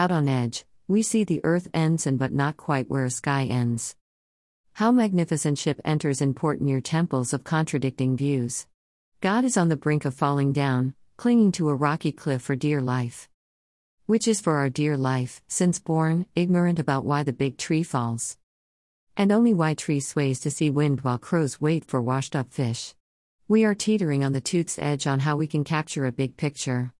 Out on edge, we see the earth ends and but not quite where a sky ends. How magnificent ship enters in port near temples of contradicting views. God is on the brink of falling down, clinging to a rocky cliff for dear life. Which is for our dear life, since born, ignorant about why the big tree falls. And only why tree sways to see wind while crows wait for washed up fish. We are teetering on the tooth's edge on how we can capture a big picture.